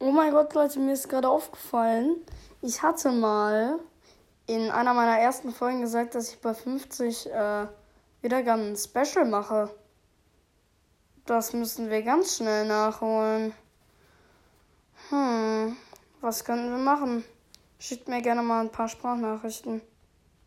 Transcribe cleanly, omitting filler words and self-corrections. Oh mein Gott, Leute, mir ist gerade aufgefallen, ich hatte mal in einer meiner ersten Folgen gesagt, dass ich bei 50 Wiedergaben ein Special mache. Das müssen wir ganz schnell nachholen. Was könnten wir machen? Schickt mir gerne mal ein paar Sprachnachrichten.